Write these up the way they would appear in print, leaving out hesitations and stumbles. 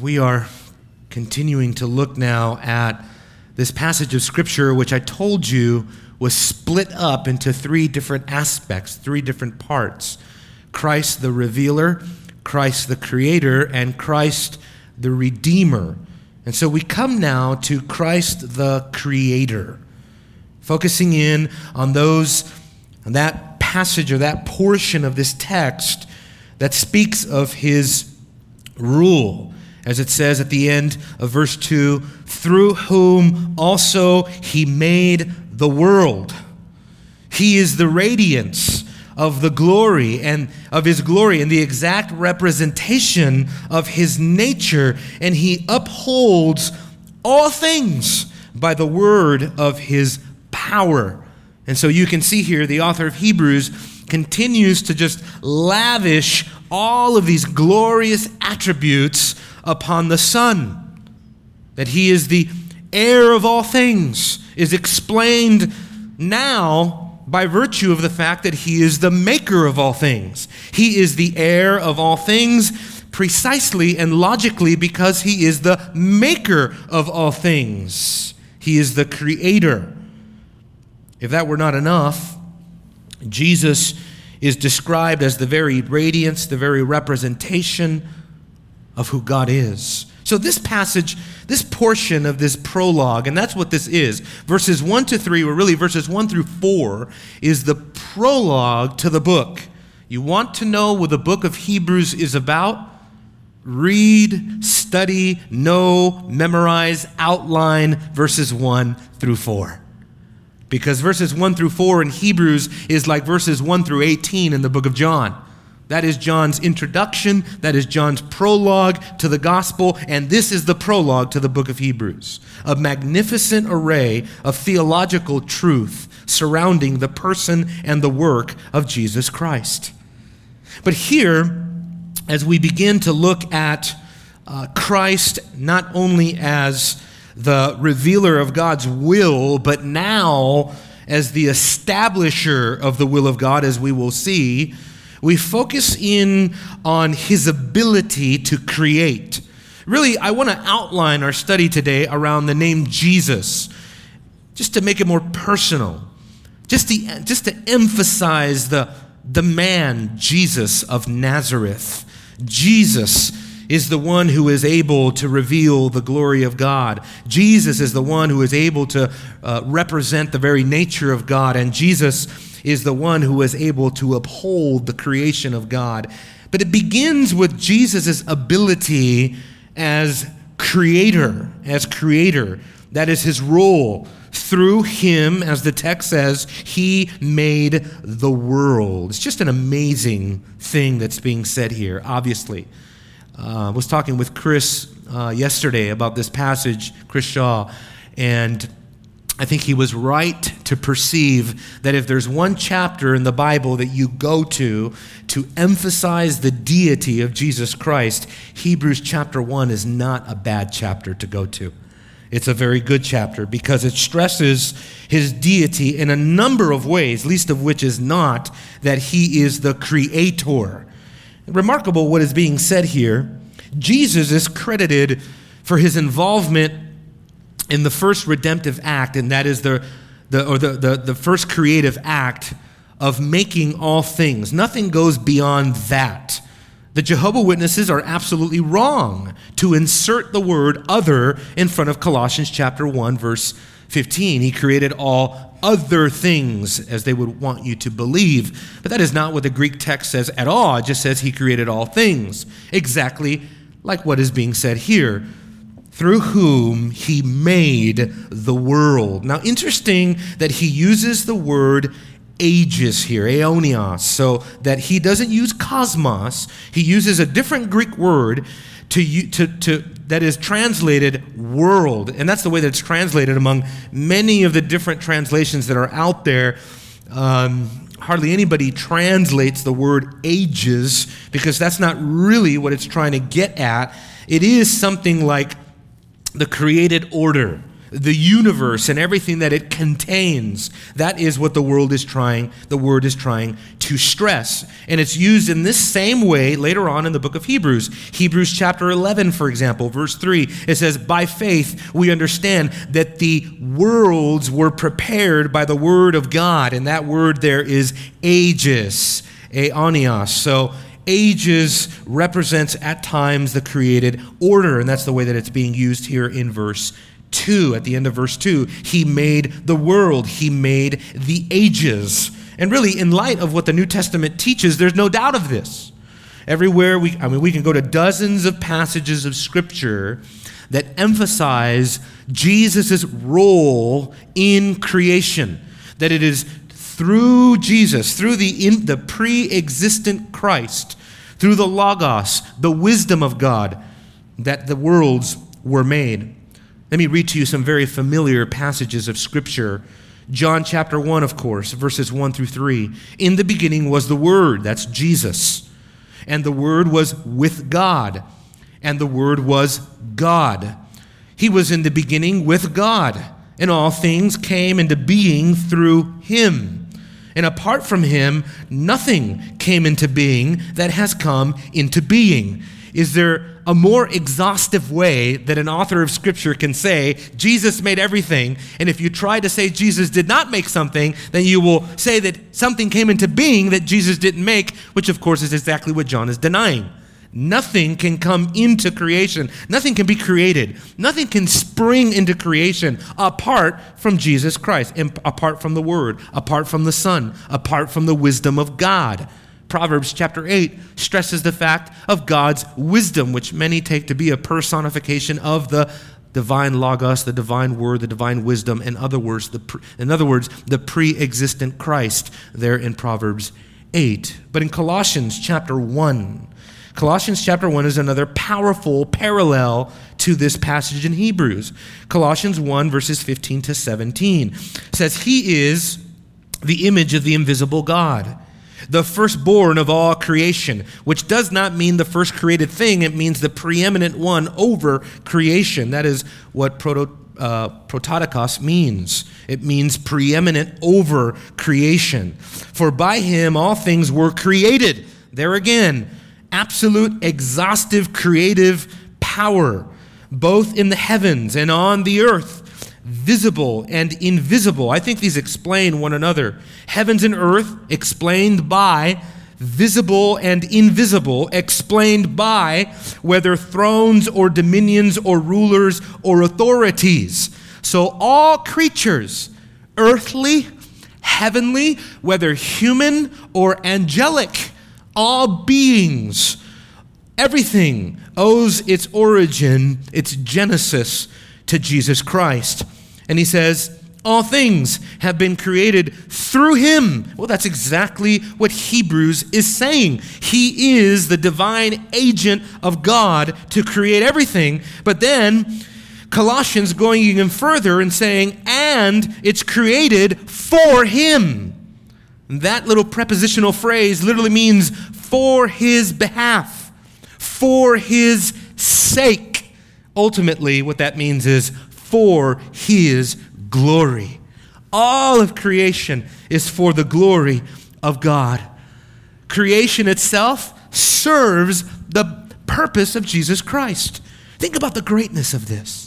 We are continuing to look now at this passage of Scripture, which I told you was split up into three different aspects, three different parts. Christ the Revealer, Christ the Creator, and Christ the Redeemer. And so we come now to Christ the Creator, focusing in on that passage or that portion of this text that speaks of his rule. As it says at the end of verse 2, through whom also he made the world. He is the radiance of the glory and of his glory and the exact representation of his nature, and he upholds all things by the word of his power. And so you can see here the author of Hebrews continues to just lavish all of these glorious attributes upon the Son, that he is the heir of all things, is explained now by virtue of the fact that he is the maker of all things. He is the heir of all things precisely and logically because he is the maker of all things. He is the creator. If that were not enough, Jesus is described as the very radiance, the very representation of who God is. So this passage, this portion of this prologue, and that's what this is, verses 1 to 3, or really verses 1 through 4, is the prologue to the book. You want to know what the book of Hebrews is about? Read, study, know, memorize, outline verses 1 through 4. Because verses 1 through 4 in Hebrews is like verses 1 through 18 in the book of John. That is John's introduction, that is John's prologue to the gospel, and this is the prologue to the book of Hebrews, a magnificent array of theological truth surrounding the person and the work of Jesus Christ. But here, as we begin to look at Christ not only as the revealer of God's will, but now as the establisher of the will of God, as we will see, we focus in on his ability to create. Really, I want to outline our study today around the name Jesus, just to make it more personal, just to emphasize the man, Jesus of Nazareth. Jesus is the one who is able to reveal the glory of God. Jesus is the one who is able to represent the very nature of God, and Jesus is the one who is able to uphold the creation of God. But it begins with Jesus' ability as creator, That is his role. Through him, as the text says, he made the world. It's just an amazing thing that's being said here, obviously. I was talking with Chris yesterday about this passage, Chris Shaw, and I think he was right to perceive that if there's one chapter in the Bible that you go to emphasize the deity of Jesus Christ, Hebrews chapter 1 is not a bad chapter to go to. It's a very good chapter because it stresses his deity in a number of ways, least of which is not that he is the creator. Remarkable what is being said here. Jesus is credited for his involvement in the first redemptive act, and that is the first creative act of making all things. Nothing goes beyond that. The Jehovah's Witnesses are absolutely wrong to insert the word other in front of Colossians chapter 1, verse 15. He created all other things, as they would want you to believe. But that is not what the Greek text says at all. It just says he created all things, exactly like what is being said here. Through whom he made the world. Now, interesting that he uses the word ages here, aeonios, so that he doesn't use cosmos. He uses a different Greek word that is translated world, and that's the way that it's translated among many of the different translations that are out there. Hardly anybody translates the word ages because that's not really what it's trying to get at. It is something like the created order, the universe and everything that it contains. That is what the word is trying to stress. And it's used in this same way later on in the book of Hebrews. Hebrews chapter 11, for example, verse 3, it says, by faith we understand that the worlds were prepared by the word of God. And that word there is ages, aionios. So ages represents at times the created order, and that's the way that it's being used here in verse 2. At the end of verse 2, he made the world, he made the ages. And really, in light of what the New Testament teaches, there's no doubt of this. Everywhere we can go to dozens of passages of Scripture that emphasize Jesus' role in creation, that it is through Jesus, through the pre-existent Christ, through the Logos, the wisdom of God, that the worlds were made. Let me read to you some very familiar passages of Scripture. John chapter 1, of course, verses 1 through 3. In the beginning was the Word, that's Jesus, and the Word was with God, and the Word was God. He was in the beginning with God, and all things came into being through Him. And apart from him, nothing came into being that has come into being. Is there a more exhaustive way that an author of Scripture can say, Jesus made everything, and if you try to say Jesus did not make something, then you will say that something came into being that Jesus didn't make, which of course is exactly what John is denying. Nothing can come into creation. Nothing can be created. Nothing can spring into creation apart from Jesus Christ, apart from the Word, apart from the Son, apart from the wisdom of God. Proverbs chapter 8 stresses the fact of God's wisdom, which many take to be a personification of the divine Logos, the divine Word, the divine wisdom, in other words, the pre-existent Christ there in Proverbs 8. But in Colossians chapter 1 is another powerful parallel to this passage in Hebrews. Colossians 1, verses 15 to 17 says, He is the image of the invisible God, the firstborn of all creation, which does not mean the first created thing. It means the preeminent one over creation. That is what prototokos means. It means preeminent over creation. For by him all things were created. There again, absolute, exhaustive, creative power, both in the heavens and on the earth, visible and invisible. I think these explain one another. Heavens and earth explained by visible and invisible, explained by whether thrones or dominions or rulers or authorities. So all creatures, earthly, heavenly, whether human or angelic, all beings, everything owes its origin, its genesis, to Jesus Christ. And he says, all things have been created through him. Well, that's exactly what Hebrews is saying. He is the divine agent of God to create everything. But then Colossians going even further and saying, and it's created for him. That little prepositional phrase literally means for his behalf, for his sake. Ultimately, what that means is for his glory. All of creation is for the glory of God. Creation itself serves the purpose of Jesus Christ. Think about the greatness of this.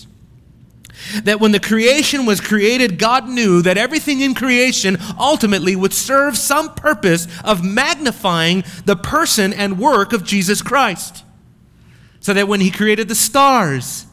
That when the creation was created, God knew that everything in creation ultimately would serve some purpose of magnifying the person and work of Jesus Christ. So that when he created the stars,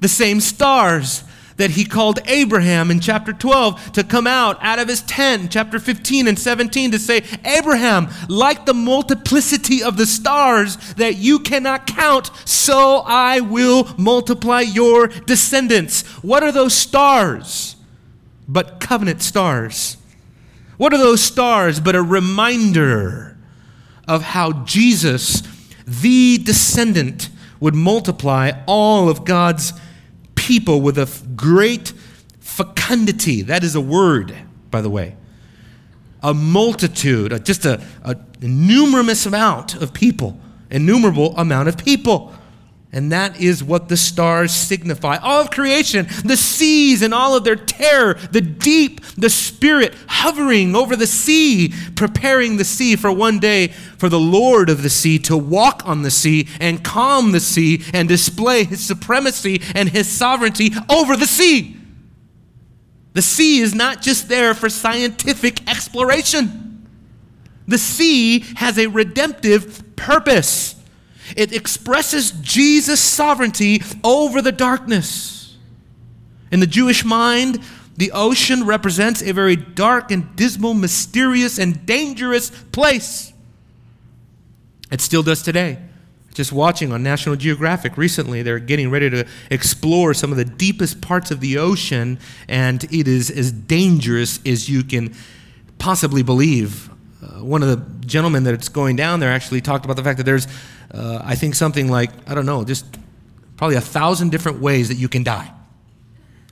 the same stars that he called Abraham in chapter 12 to come out of his tent, chapter 15 and 17, to say, Abraham, like the multiplicity of the stars that you cannot count, so I will multiply your descendants. What are those stars but covenant stars? What are those stars but a reminder of how Jesus, the descendant, would multiply all of God's people with a great fecundity. That is a word, by the way. A multitude, just an innumerable amount of people. And that is what the stars signify. All of creation, the seas and all of their terror, the deep, the Spirit hovering over the sea, preparing the sea for one day for the Lord of the sea to walk on the sea and calm the sea and display his supremacy and his sovereignty over the sea. The sea is not just there for scientific exploration. The sea has a redemptive purpose. It expresses Jesus' sovereignty over the darkness. In the Jewish mind, the ocean represents a very dark and dismal, mysterious and dangerous place. It still does today. Just watching on National Geographic recently, they're getting ready to explore some of the deepest parts of the ocean, and it is as dangerous as you can possibly believe. One of the gentlemen that's going down there actually talked about the fact that there's I think something like, I don't know, just probably 1,000 different ways that you can die.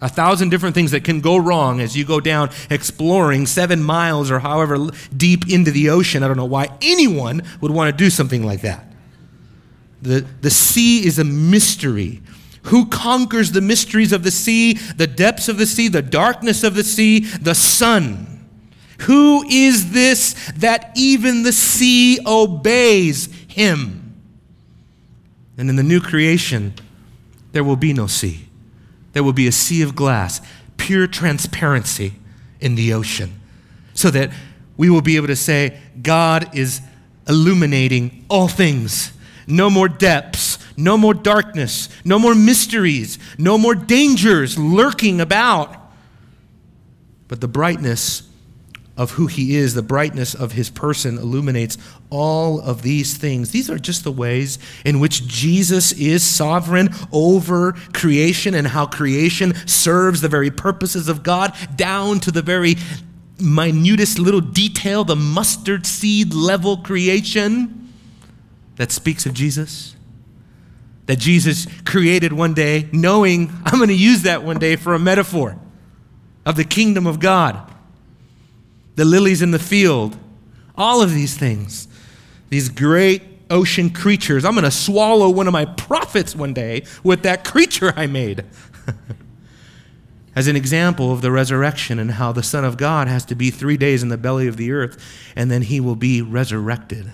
1,000 different things that can go wrong as you go down exploring 7 miles or however deep into the ocean. I don't know why anyone would want to do something like that. The sea is a mystery. Who conquers the mysteries of the sea, the depths of the sea, the darkness of the sea? The sun. Who is this that even the sea obeys him? And in the new creation, there will be no sea. There will be a sea of glass, pure transparency in the ocean, so that we will be able to say, God is illuminating all things. No more depths, no more darkness, no more mysteries, no more dangers lurking about. But the brightness of who he is, the brightness of his person illuminates all of these things. These are just the ways in which Jesus is sovereign over creation and how creation serves the very purposes of God down to the very minutest little detail, the mustard seed level creation that speaks of Jesus. That Jesus created one day, knowing I'm going to use that one day for a metaphor of the kingdom of God. The lilies in the field, all of these things, these great ocean creatures. I'm going to swallow one of my prophets one day with that creature I made as an example of the resurrection and how the Son of God has to be 3 days in the belly of the earth and then he will be resurrected.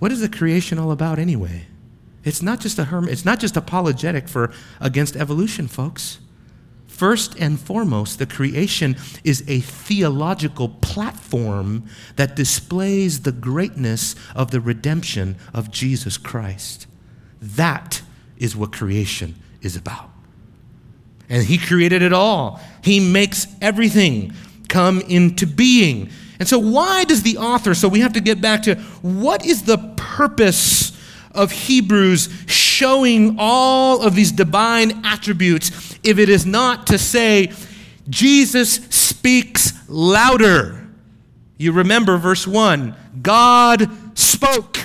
What is the creation all about anyway? It's not just apologetic for against evolution, folks. First and foremost, the creation is a theological platform that displays the greatness of the redemption of Jesus Christ. That is what creation is about. And he created it all. He makes everything come into being. And so why does the author, so we have to get back to what is the purpose of Hebrews showing all of these divine attributes if it is not to say, Jesus speaks louder. You remember verse 1, God spoke.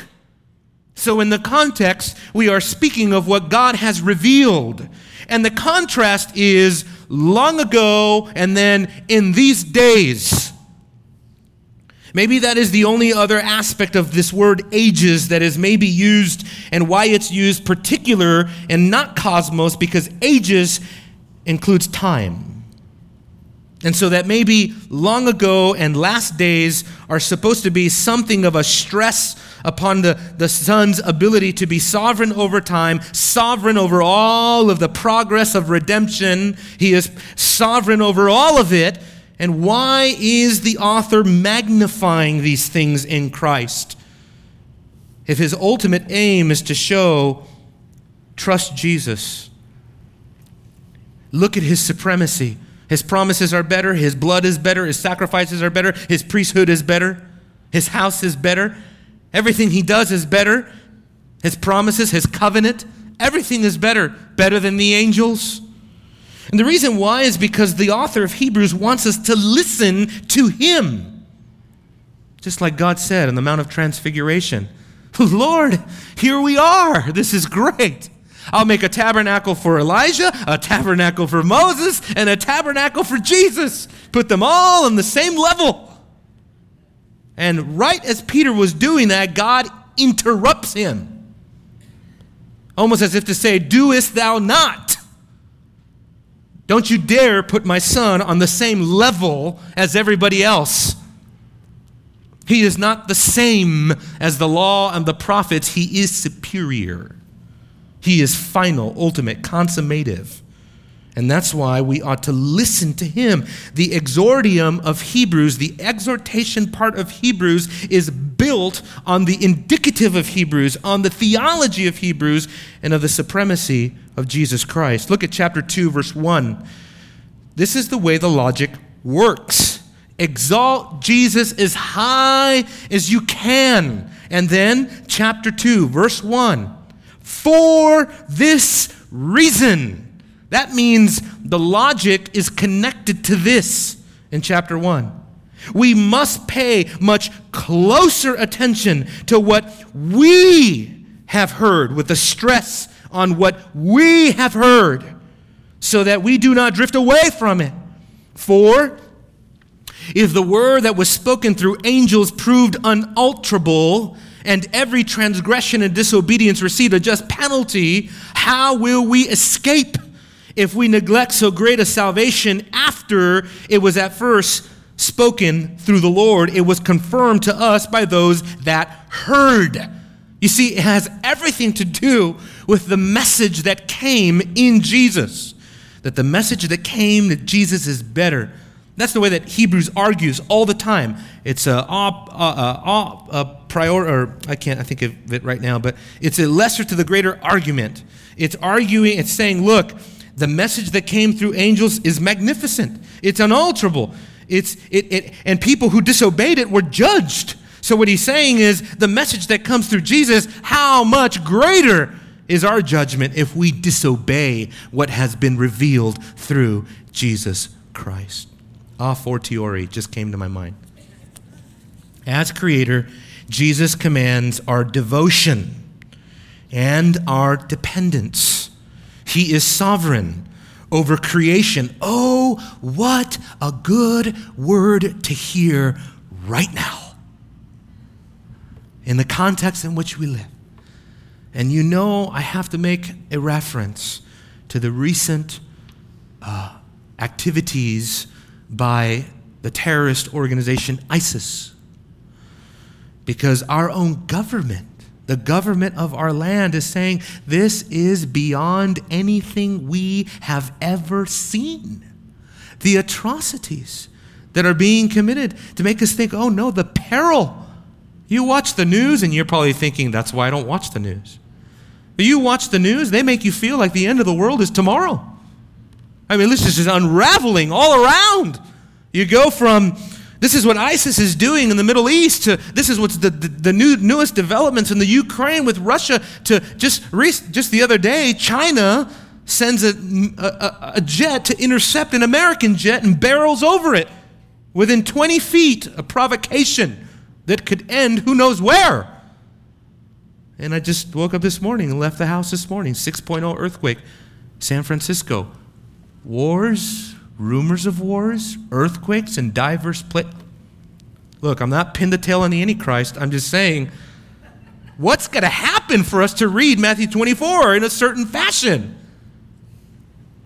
So in the context, we are speaking of what God has revealed. And the contrast is long ago and then in these days. Maybe that is the only other aspect of this word ages that is maybe used and why it's used particular and not cosmos, because ages includes time. And so that maybe long ago and last days are supposed to be something of a stress upon the Son's ability to be sovereign over time, sovereign over all of the progress of redemption. He is sovereign over all of it. And why is the author magnifying these things in Christ? If his ultimate aim is to show, trust Jesus. Look at his supremacy. His promises are better. His blood is better. His sacrifices are better. His priesthood is better. His house is better. Everything he does is better. His promises, his covenant, everything is better. Better than the angels. And the reason why is because the author of Hebrews wants us to listen to him. Just like God said on the Mount of Transfiguration, Lord, here we are. This is great. I'll make a tabernacle for Elijah, a tabernacle for Moses, and a tabernacle for Jesus. Put them all on the same level. And right as Peter was doing that, God interrupts him. almost as if to say, doest thou not? Don't you dare put my son on the same level as everybody else. He is not the same as the law and the prophets. He is superior. He is final, ultimate, consummative. And that's why we ought to listen to him. The exordium of Hebrews, the exhortation part of Hebrews, is built on the indicative of Hebrews, on the theology of Hebrews, and of the supremacy of Jesus Christ. Look at chapter 2, verse 1. This is the way the logic works. Exalt Jesus as high as you can. And then chapter 2, verse 1. For this reason. That means the logic is connected to this in chapter 1. We must pay much closer attention to what we have heard, with the stress on what we have heard, so that we do not drift away from it. For if the word that was spoken through angels proved unalterable, and every transgression and disobedience received a just penalty, how will we escape if we neglect so great a salvation after it was at first spoken through the Lord? It was confirmed to us by those that heard. You see, it has everything to do with the message that came in Jesus, that the message that came that Jesus is better. That's the way that Hebrews argues all the time. It's it's a lesser to the greater argument. It's arguing, it's saying, look, the message that came through angels is magnificent. It's unalterable. And people who disobeyed it were judged. So what he's saying is the message that comes through Jesus, how much greater is our judgment if we disobey what has been revealed through Jesus Christ. A fortiori just came to my mind. As Creator, Jesus commands our devotion and our dependence. He is sovereign over creation. Oh, what a good word to hear right now in the context in which we live. And you know, I have to make a reference to the recent activities by the terrorist organization ISIS, because our own government, the government of our land, is saying this is beyond anything we have ever seen. The atrocities that are being committed to make us think, oh no, the peril. You watch the news and you're probably thinking, that's why I don't watch the news. But you watch the news, they make you feel like the end of the world is tomorrow. I mean, this is just unraveling all around. You go from, this is what ISIS is doing in the Middle East, to this is what's the newest developments in the Ukraine with Russia, to just the other day, China sends a jet to intercept an American jet and barrels over it within 20 feet, a provocation that could end who knows where. And I just woke up this morning and left the house this morning, 6.0 earthquake, San Francisco. Wars, rumors of wars, earthquakes in diverse places. Look, I'm not pin the tail on the Antichrist. I'm just saying, what's going to happen for us to read Matthew 24 in a certain fashion?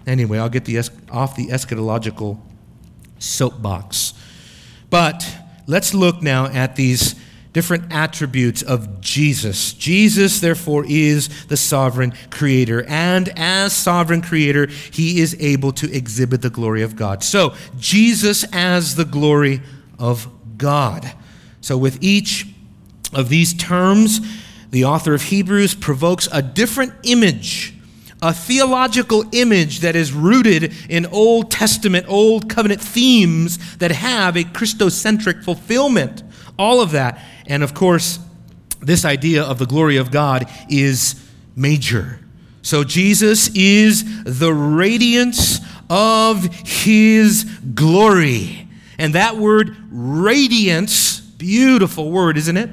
Anyway, I'll get off the eschatological soapbox. But let's look now at these different attributes of Jesus. Jesus, therefore, is the sovereign creator. And as sovereign creator, he is able to exhibit the glory of God. So, Jesus as the glory of God. So, with each of these terms, the author of Hebrews provokes a different image, a theological image that is rooted in Old Testament, Old Covenant themes that have a Christocentric fulfillment. All of that. And of course, this idea of the glory of God is major. So Jesus is the radiance of his glory. And that word radiance, beautiful word, isn't it?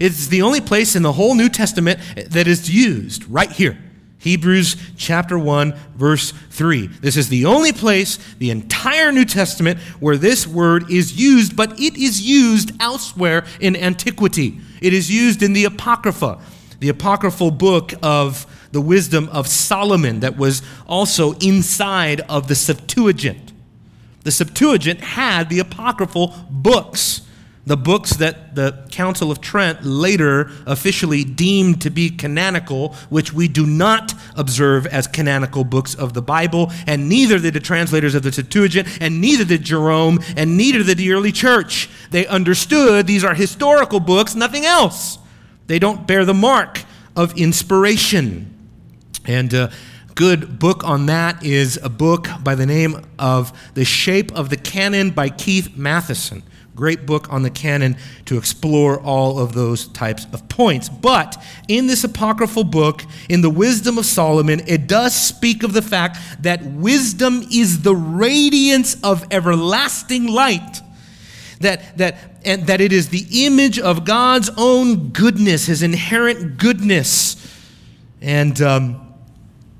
It's the only place in the whole New Testament that is used, right here. Hebrews chapter 1, verse 3. This is the only place, the entire New Testament, where this word is used, but it is used elsewhere in antiquity. It is used in the Apocrypha, the apocryphal book of the Wisdom of Solomon that was also inside of the Septuagint. The Septuagint had the apocryphal books, the books that the Council of Trent later officially deemed to be canonical, which we do not observe as canonical books of the Bible, and neither did the translators of the Septuagint, and neither did Jerome, and neither did the early church. They understood these are historical books, nothing else. They don't bear the mark of inspiration. And a good book on that is a book by the name of The Shape of the Canon by Keith Matthison. Great book on the canon to explore all of those types of points. But in this apocryphal book, in the Wisdom of Solomon, it does speak of the fact that wisdom is the radiance of everlasting light, that it is the image of God's own goodness, his inherent goodness. And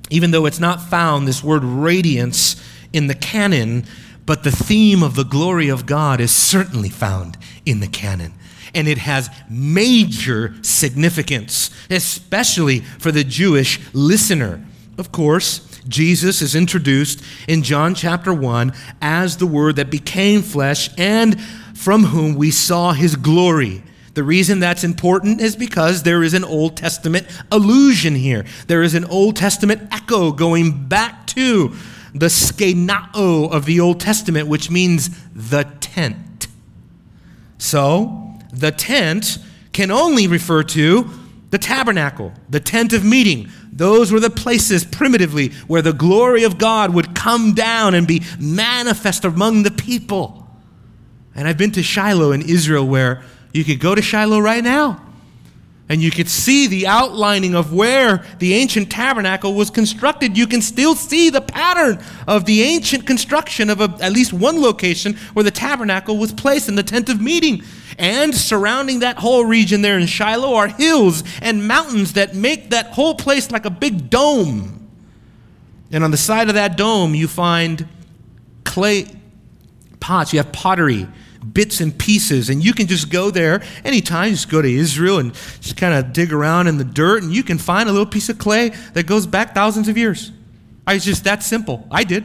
even though it's not found, this word radiance, in the canon, but the theme of the glory of God is certainly found in the canon. And it has major significance, especially for the Jewish listener. Of course, Jesus is introduced in John chapter 1 as the Word that became flesh and from whom we saw his glory. The reason that's important is because there is an Old Testament allusion here. There is an Old Testament echo going back to the skenao of the Old Testament, which means the tent. So the tent can only refer to the tabernacle, the tent of meeting. Those were the places primitively where the glory of God would come down and be manifest among the people. And I've been to Shiloh in Israel, where you could go to Shiloh right now and you could see the outlining of where the ancient tabernacle was constructed. You can still see the pattern of the ancient construction of at least one location where the tabernacle was placed in the tent of meeting. And surrounding that whole region there in Shiloh are hills and mountains that make that whole place like a big dome. And on the side of that dome, you find clay pots. You have pottery, bits and pieces, and you can just go there anytime. You just go to Israel and just kind of dig around in the dirt, and you can find a little piece of clay that goes back thousands of years. It's just that simple. I did.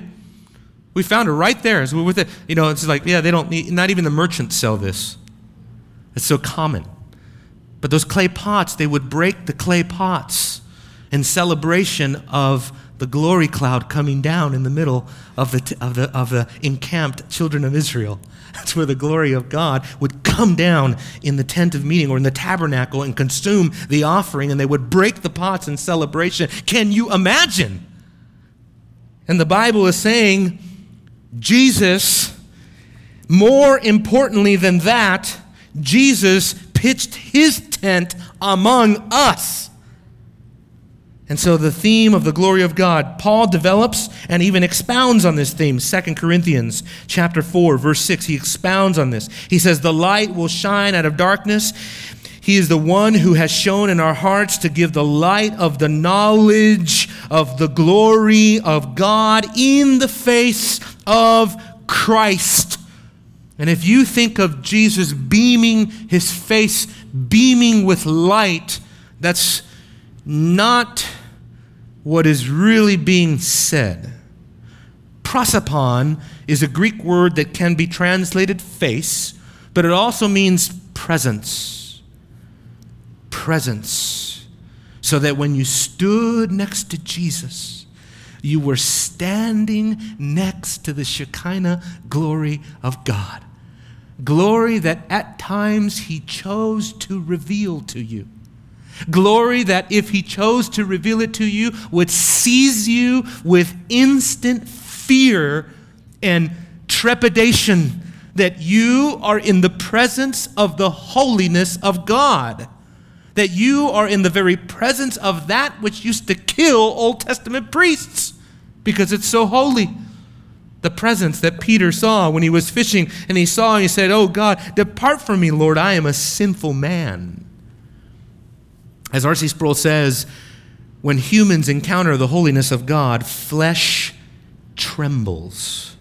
We found it right there. So with it, you know, it's like, yeah, they don't need, not even the merchants sell this. It's so common. But those clay pots, they would break the clay pots in celebration of the glory cloud coming down in the middle of the encamped children of Israel. That's where the glory of God would come down in the tent of meeting or in the tabernacle and consume the offering, and they would break the pots in celebration. Can you imagine? And the Bible is saying, Jesus, more importantly than that, Jesus pitched his tent among us. And so the theme of the glory of God, Paul develops and even expounds on this theme. 2 Corinthians chapter 4, verse 6, he expounds on this. He says, the light will shine out of darkness. He is the one who has shown in our hearts to give the light of the knowledge of the glory of God in the face of Christ. And if you think of Jesus beaming, his face beaming with light, that's not what is really being said. Prosopon is a Greek word that can be translated face, but it also means presence. Presence. So that when you stood next to Jesus, you were standing next to the Shekinah glory of God. Glory that at times he chose to reveal to you. Glory that, if he chose to reveal it to you, would seize you with instant fear and trepidation that you are in the presence of the holiness of God, that you are in the very presence of that which used to kill Old Testament priests because it's so holy. The presence that Peter saw when he was fishing, and he saw and he said, oh God, depart from me, Lord, I am a sinful man. As R.C. Sproul says, when humans encounter the holiness of God, flesh trembles.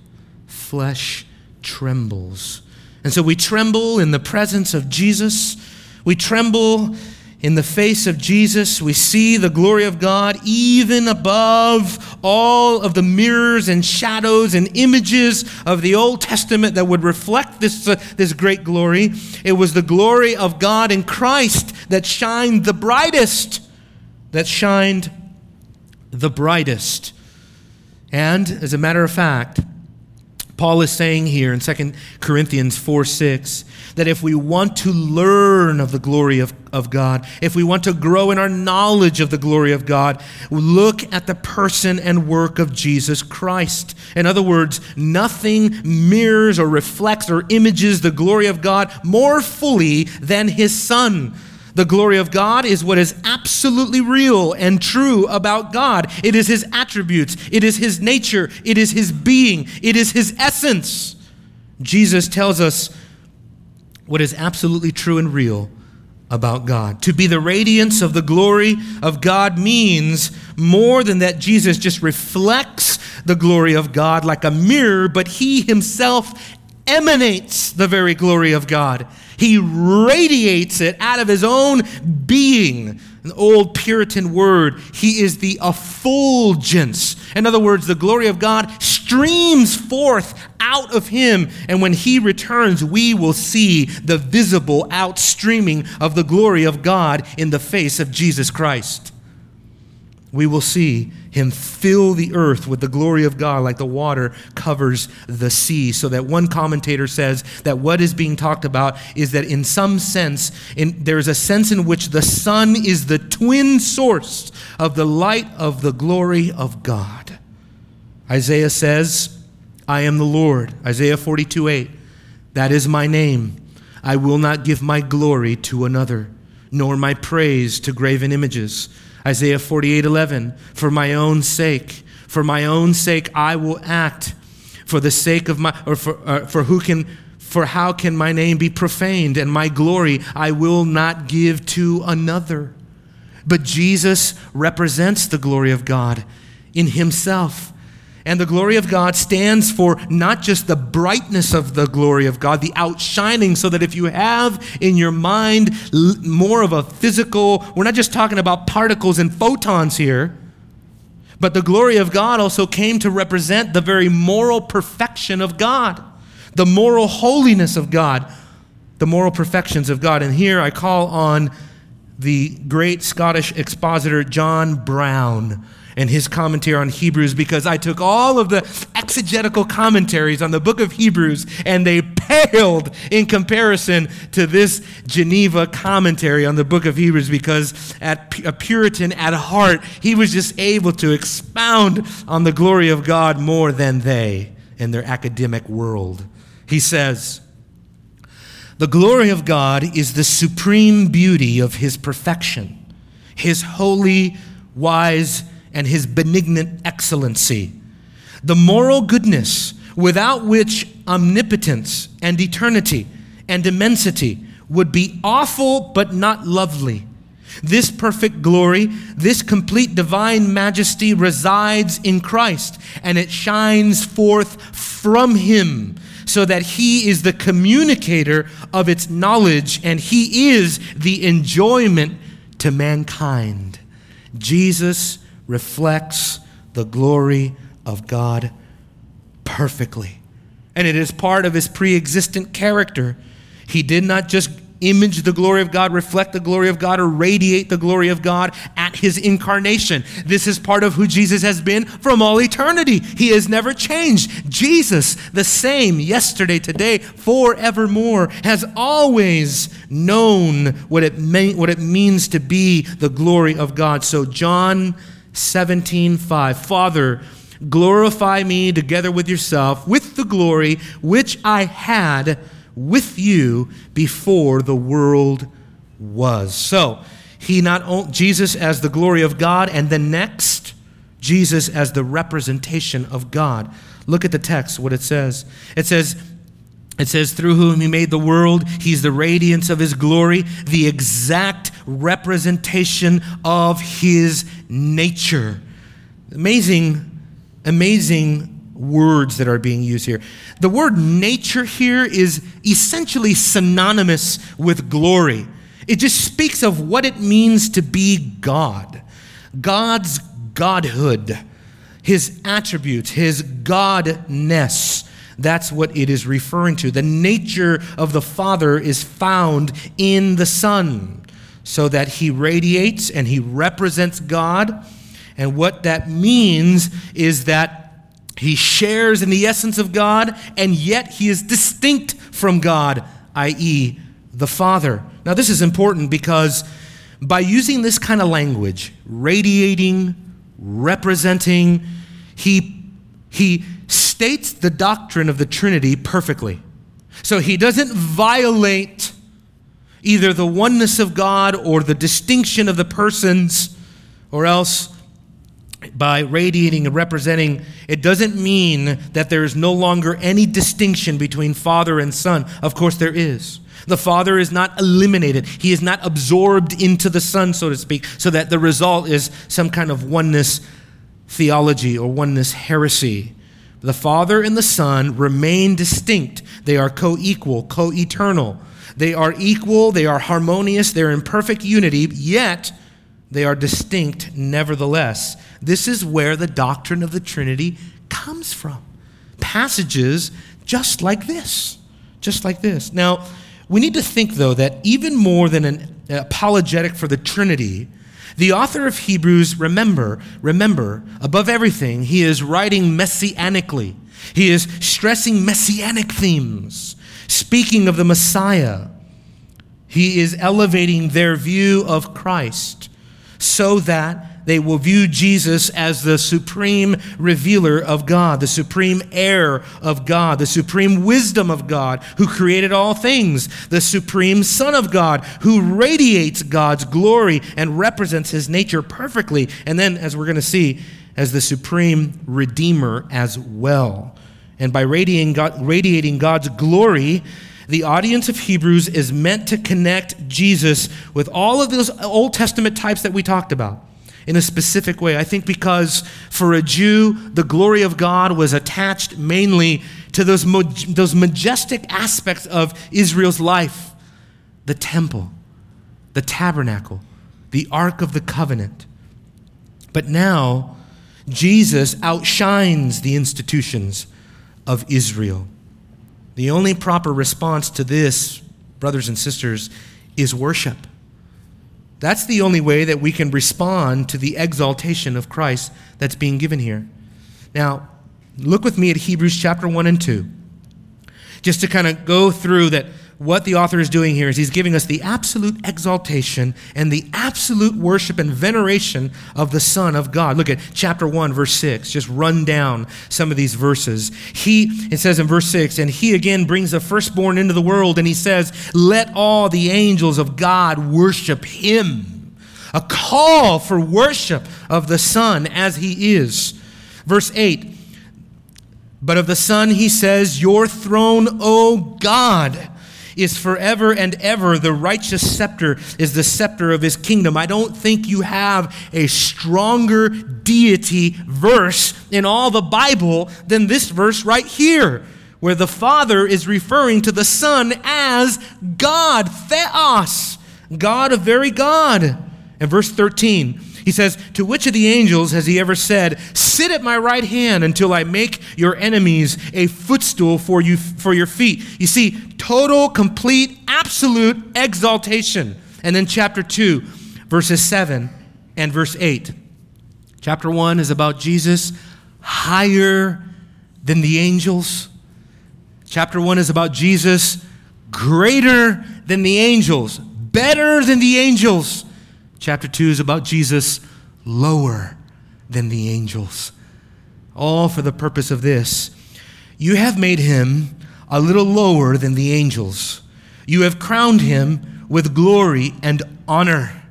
Flesh trembles. And so we tremble in the presence of Jesus. We tremble In the face of Jesus, we see the glory of God even above all of the mirrors and shadows and images of the Old Testament that would reflect this great glory. It was the glory of God in Christ that shined the brightest, And as a matter of fact, Paul is saying here in 2 Corinthians 4:6 that if we want to learn of the glory of God, if we want to grow in our knowledge of the glory of God, look at the person and work of Jesus Christ. In other words, nothing mirrors or reflects or images the glory of God more fully than his Son. The glory of God is what is absolutely real and true about God. It is his attributes. It is his nature. It is his being. It is his essence. Jesus tells us what is absolutely true and real about God. To be the radiance of the glory of God means more than that Jesus just reflects the glory of God like a mirror, but he himself emanates the very glory of God. He radiates it out of his own being. An old Puritan word, he is the effulgence. In other words, the glory of God streams forth out of him, and when he returns, we will see the visible outstreaming of the glory of God in the face of Jesus Christ. We will see him fill the earth with the glory of God like the water covers the sea. So that one commentator says that what is being talked about is that in some sense, there is a sense in which the sun is the twin source of the light of the glory of God. Isaiah says, I am the Lord, Isaiah 42:8. That is my name. I will not give my glory to another, nor my praise to graven images. Isaiah 48:11, for my own sake I will act, for the sake of my, or for how can my name be profaned, and my glory I will not give to another. But Jesus represents the glory of God in himself. And the glory of God stands for not just the brightness of the glory of God, the outshining, so that if you have in your mind more of a physical, we're not just talking about particles and photons here, but the glory of God also came to represent the very moral perfection of God, the moral holiness of God, the moral perfections of God. And here I call on the great Scottish expositor John Brown and his commentary on Hebrews, because I took all of the exegetical commentaries on the book of Hebrews and they paled in comparison to this Geneva commentary on the book of Hebrews, because a Puritan at heart, he was just able to expound on the glory of God more than they in their academic world. He says, the glory of God is the supreme beauty of his perfection, his holy, wise, and his benignant excellency, the moral goodness without which omnipotence and eternity and immensity would be awful but not lovely. This perfect glory, this complete divine majesty resides in Christ, and it shines forth from him, so that he is the communicator of its knowledge and he is the enjoyment to mankind. Jesus reflects the glory of God perfectly. And it is part of his pre-existent character. He did not just image the glory of God, reflect the glory of God, or radiate the glory of God at his incarnation. This is part of who Jesus has been from all eternity. He has never changed. Jesus, the same yesterday, today, forevermore, has always known what it means to be the glory of God. So John 17:5, Father, glorify me together with yourself, with the glory which I had with you before the world was. So he not only, Jesus as the glory of God, and then next, Jesus as the representation of God. Look at the text, what it says. It says, through whom he made the world, he's the radiance of his glory, the exact representation of his nature. Amazing words that are being used here. The word nature here is essentially synonymous with glory. It just speaks of what it means to be God, God's godhood, his attributes, his godness. That's what it is referring to. The nature of the Father is found in the Son, so that he radiates and he represents God. And what that means is that he shares in the essence of God, and yet he is distinct from God, i.e., the Father. Now, this is important because by using this kind of language, radiating, representing, he states the doctrine of the Trinity perfectly. So he doesn't violate either the oneness of God or the distinction of the persons, or else by radiating and representing, it doesn't mean that there is no longer any distinction between Father and Son. Of course there is. The Father is not eliminated. He is not absorbed into the Son, so to speak, so that the result is some kind of oneness theology or oneness heresy. The Father and the Son remain distinct. They are co-equal, co-eternal. They are equal, they are harmonious, they're in perfect unity, yet they are distinct nevertheless. This is where the doctrine of the Trinity comes from. Passages just like this, just like this. Now, we need to think, though, that even more than an apologetic for the Trinity, the author of Hebrews, remember, above everything, he is writing messianically. He is stressing messianic themes, speaking of the Messiah. He is elevating their view of Christ so that they will view Jesus as the supreme revealer of God, the supreme heir of God, the supreme wisdom of God who created all things, the supreme Son of God who radiates God's glory and represents his nature perfectly, and then, as we're going to see, as the supreme Redeemer as well. And by radiating God's glory, the audience of Hebrews is meant to connect Jesus with all of those Old Testament types that we talked about in a specific way. I think because for a Jew, the glory of God was attached mainly to those majestic aspects of Israel's life, the temple, the tabernacle, the Ark of the Covenant. But now, Jesus outshines the institutions of Israel. The only proper response to this, brothers and sisters, is worship. That's the only way that we can respond to the exaltation of Christ that's being given here. Now, look with me at Hebrews chapter 1 and 2, just to kind of go through that. What the author is doing here is he's giving us the absolute exaltation and the absolute worship and veneration of the Son of God. Look at chapter 1, verse 6. Just run down some of these verses. It says in verse 6, and he again brings the firstborn into the world, and he says, let all the angels of God worship him. A call for worship of the Son as he is. Verse 8, but of the Son he says, your throne, O God, is forever and ever. The righteous scepter is the scepter of his kingdom. I don't think you have a stronger deity verse in all the Bible than this verse right here, where the Father is referring to the Son as God, Theos, God of very God. And verse 13, he says, to which of the angels has he ever said, sit at my right hand until I make your enemies a footstool for you, for your feet? You see, total, complete, absolute exaltation. And then chapter 2, verses 7 and verse 8. Chapter 1 is about Jesus higher than the angels. Chapter 1 is about Jesus greater than the angels, better than the angels. Chapter 2 is about Jesus lower than the angels. All for the purpose of this. You have made him a little lower than the angels. You have crowned him with glory and honor.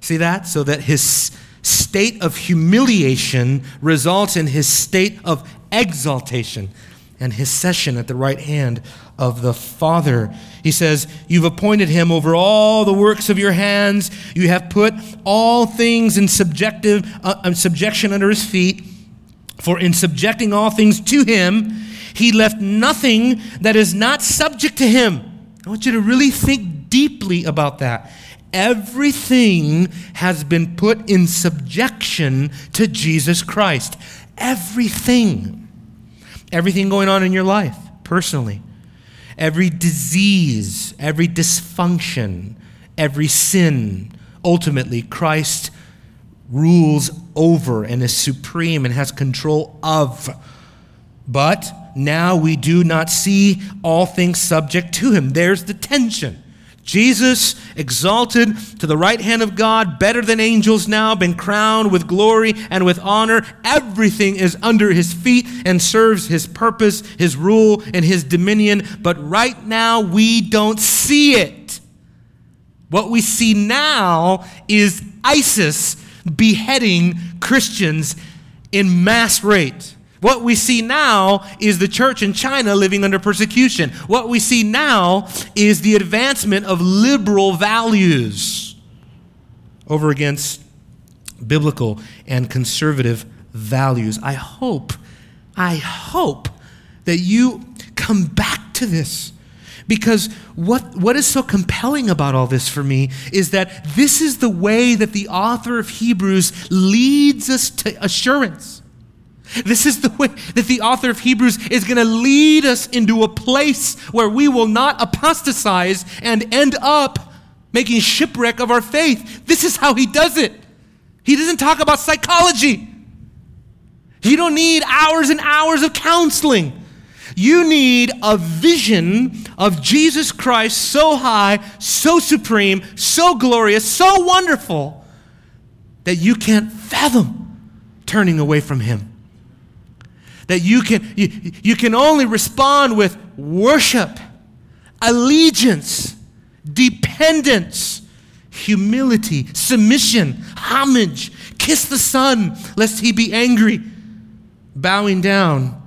See that? So that his state of humiliation results in his state of exaltation and his session at the right hand of the Father. He says, you've appointed him over all the works of your hands. You have put all things in subjection under his feet. For in subjecting all things to him, he left nothing that is not subject to him. I want you to really think deeply about that. everything has been put in subjection to Jesus Christ. Everything. Everything going on in your life, personally. Every disease, every dysfunction, every sin. Ultimately, Christ rules over and is supreme and has control of. But now we do not see all things subject to him. There's the tension. Jesus exalted to the right hand of God, better than angels now, been crowned with glory and with honor. Everything is under his feet and serves his purpose, his rule, and his dominion. But right now we don't see it. What we see now is ISIS beheading Christians in mass rate. What we see now is the church in China living under persecution. What we see now is the advancement of liberal values over against biblical and conservative values. I hope that you come back to this, because what is so compelling about all this for me is that this is the way that the author of Hebrews leads us to assurance. This is the way that the author of Hebrews is going to lead us into a place where we will not apostatize and end up making shipwreck of our faith. This is how he does it. He doesn't talk about psychology. You don't need hours and hours of counseling. You need a vision of Jesus Christ so high, so supreme, so glorious, so wonderful that you can't fathom turning away from him. That you can only respond with worship, allegiance, dependence, humility, submission, homage, kiss the Son, lest he be angry, bowing down.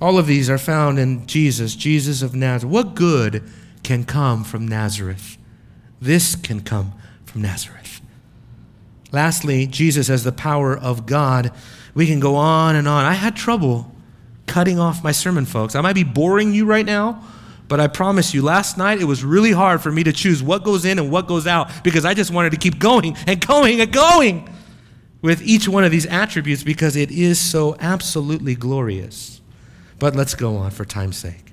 All of these are found in Jesus, Jesus of Nazareth. What good can come from Nazareth? This can come from Nazareth. Lastly, Jesus as the power of God. We can go on and on. I had trouble cutting off my sermon, folks. I might be boring you right now, but I promise you, last night it was really hard for me to choose what goes in and what goes out, because I just wanted to keep going and going and going with each one of these attributes, because it is so absolutely glorious. But let's go on for time's sake.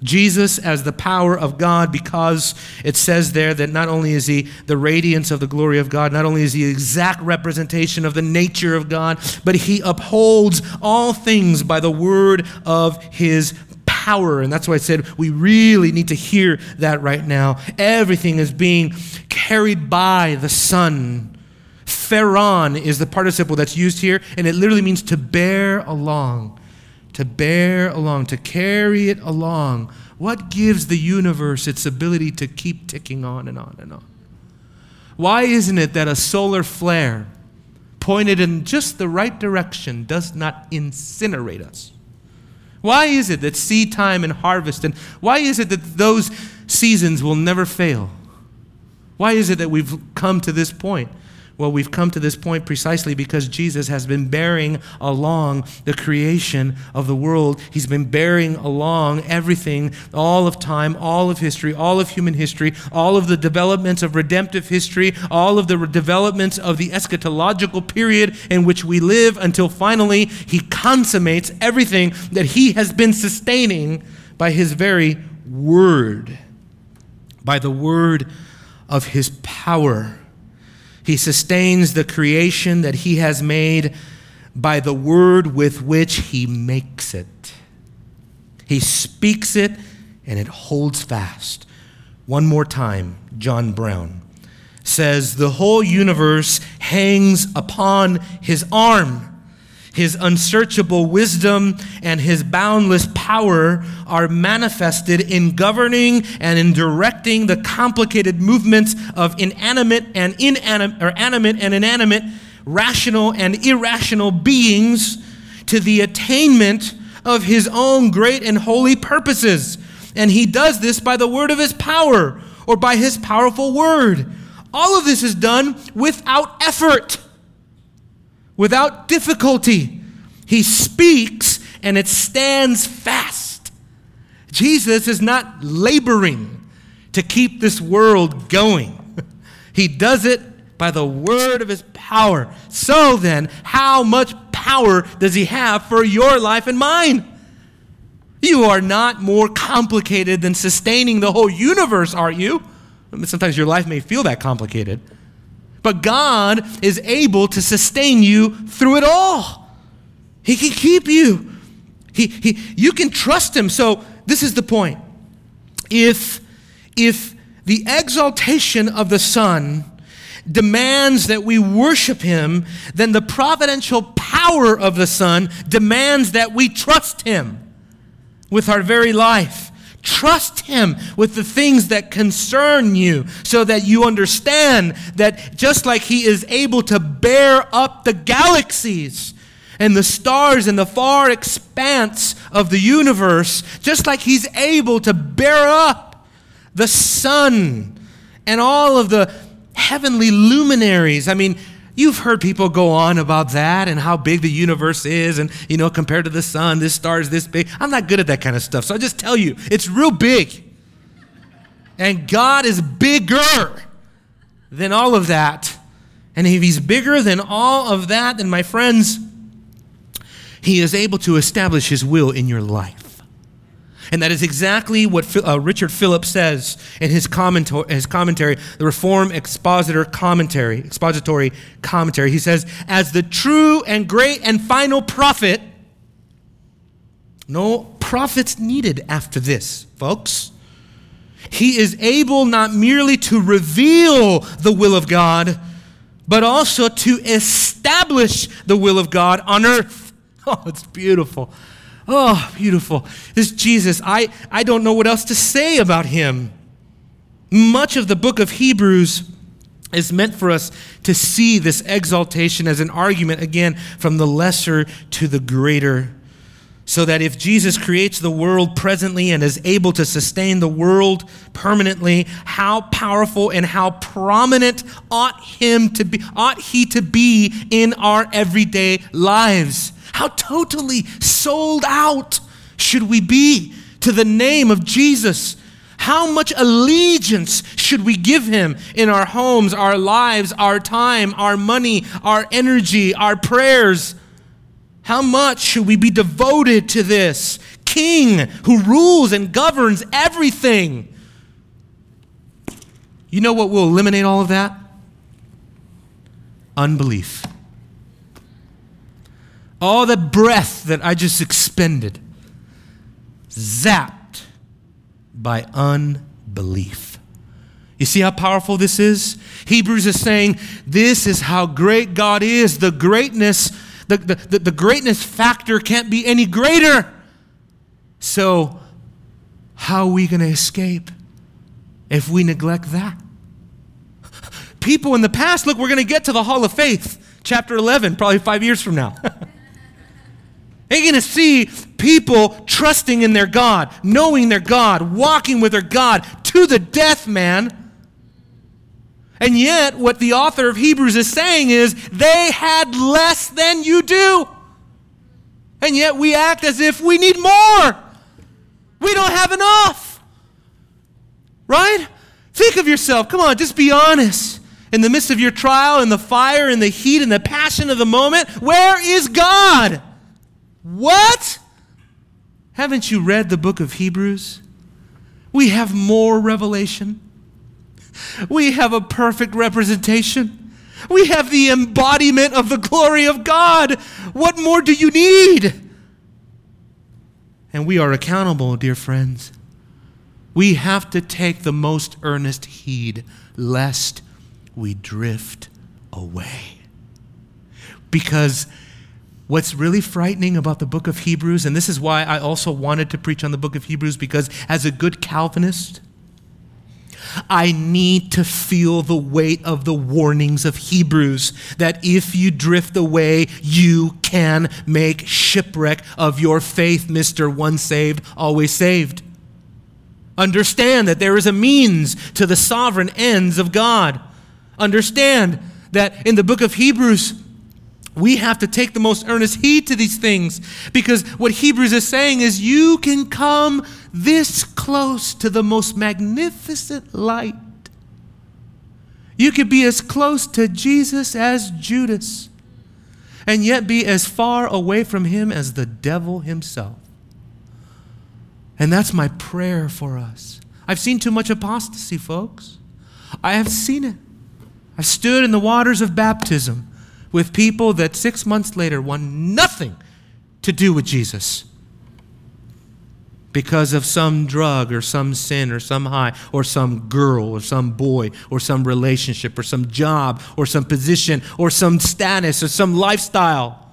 Jesus as the power of God, because it says there that not only is he the radiance of the glory of God, not only is he the exact representation of the nature of God, but he upholds all things by the word of his power. And that's why I said we really need to hear that right now. Everything is being carried by the Son. Pharon is the participle that's used here, and it literally means to bear along. To bear along, to carry it along. What gives the universe its ability to keep ticking on and on and on? Why isn't it that a solar flare pointed in just the right direction does not incinerate us? Why is it that seed time and harvest, and why is it that those seasons will never fail? Why is it that we've come to this point? Well, we've come to this point precisely because Jesus has been bearing along the creation of the world. He's been bearing along everything, all of time, all of history, all of human history, all of the developments of redemptive history, all of the developments of the eschatological period in which we live, until finally he consummates everything that he has been sustaining by his very word, by the word of his power. He sustains the creation that he has made by the word with which he makes it. He speaks it and it holds fast. One more time, John Brown says, the whole universe hangs upon his arm. His unsearchable wisdom and his boundless power are manifested in governing and in directing the complicated movements of animate and inanimate, rational and irrational beings to the attainment of his own great and holy purposes. And he does this by the word of his power, or by his powerful word. All of this is done without effort, without difficulty. He speaks and it stands fast. Jesus is not laboring to keep this world going. He does it by the word of his power. So then, how much power does he have for your life and mine? You are not more complicated than sustaining the whole universe, are you? Sometimes your life may feel that complicated. But God is able to sustain you through it all. He can keep you. You can trust him. So this is the point. If the exaltation of the Son demands that we worship him, then the providential power of the Son demands that we trust him with our very life. Trust him with the things that concern you so that you understand that just like he is able to bear up the galaxies and the stars and the far expanse of the universe, just like he's able to bear up the sun and all of the heavenly luminaries. I mean, you've heard people go on about that and how big the universe is and, you know, compared to the sun, this star is this big. I'm not good at that kind of stuff, so I just tell you, it's real big. And God is bigger than all of that. And if he's bigger than all of that, then my friends, he is able to establish his will in your life. And that is exactly what Richard Phillips says in his commentary, the Reform Expository Commentary. He says, as the true and great and final prophet, no prophets needed after this, folks. He is able not merely to reveal the will of God, but also to establish the will of God on earth. Oh, it's beautiful. Oh, beautiful. This Jesus, I don't know what else to say about him. Much of the book of Hebrews is meant for us to see this exaltation as an argument, again, from the lesser to the greater. So that if Jesus creates the world presently and is able to sustain the world permanently, how powerful and how prominent ought he to be in our everyday lives? How totally sold out should we be to the name of Jesus? How much allegiance should we give him in our homes, our lives, our time, our money, our energy, our prayers? How much should we be devoted to this King who rules and governs everything? You know what will eliminate all of that? Unbelief. All the breath that I just expended, zapped by unbelief. You see how powerful this is? Hebrews is saying, this is how great God is. The greatness, the greatness factor can't be any greater. So how are we going to escape if we neglect that? People in the past, look, we're going to get to the Hall of Faith, chapter 11, probably 5 years from now. They're going to see people trusting in their God, knowing their God, walking with their God to the death, man. And yet, what the author of Hebrews is saying is, they had less than you do. And yet, we act as if we need more. We don't have enough. Right? Think of yourself. Come on, just be honest. In the midst of your trial, in the fire, in the heat, in the passion of the moment, where is God? What? Haven't you read the book of Hebrews? We have more revelation. We have a perfect representation. We have the embodiment of the glory of God. What more do you need? And we are accountable, dear friends. We have to take the most earnest heed, lest we drift away. Because what's really frightening about the book of Hebrews, and this is why I also wanted to preach on the book of Hebrews, because as a good Calvinist, I need to feel the weight of the warnings of Hebrews that if you drift away, you can make shipwreck of your faith, Mr. Once Saved, Always Saved. Understand that there is a means to the sovereign ends of God. Understand that in the book of Hebrews, We have to take the most earnest heed to these things, because what Hebrews is saying is you can come this close to the most magnificent light. You could be as close to Jesus as Judas, and yet be as far away from him as the devil himself. And that's my prayer for us. I've seen too much apostasy, folks. I have seen it. I stood in the waters of baptism with people that 6 months later want nothing to do with Jesus because of some drug or some sin or some high or some girl or some boy or some relationship or some job or some position or some status or some lifestyle.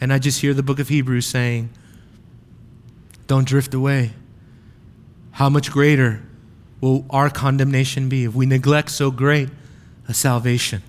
And I just hear the book of Hebrews saying, don't drift away. How much greater will our condemnation be if we neglect so great a salvation?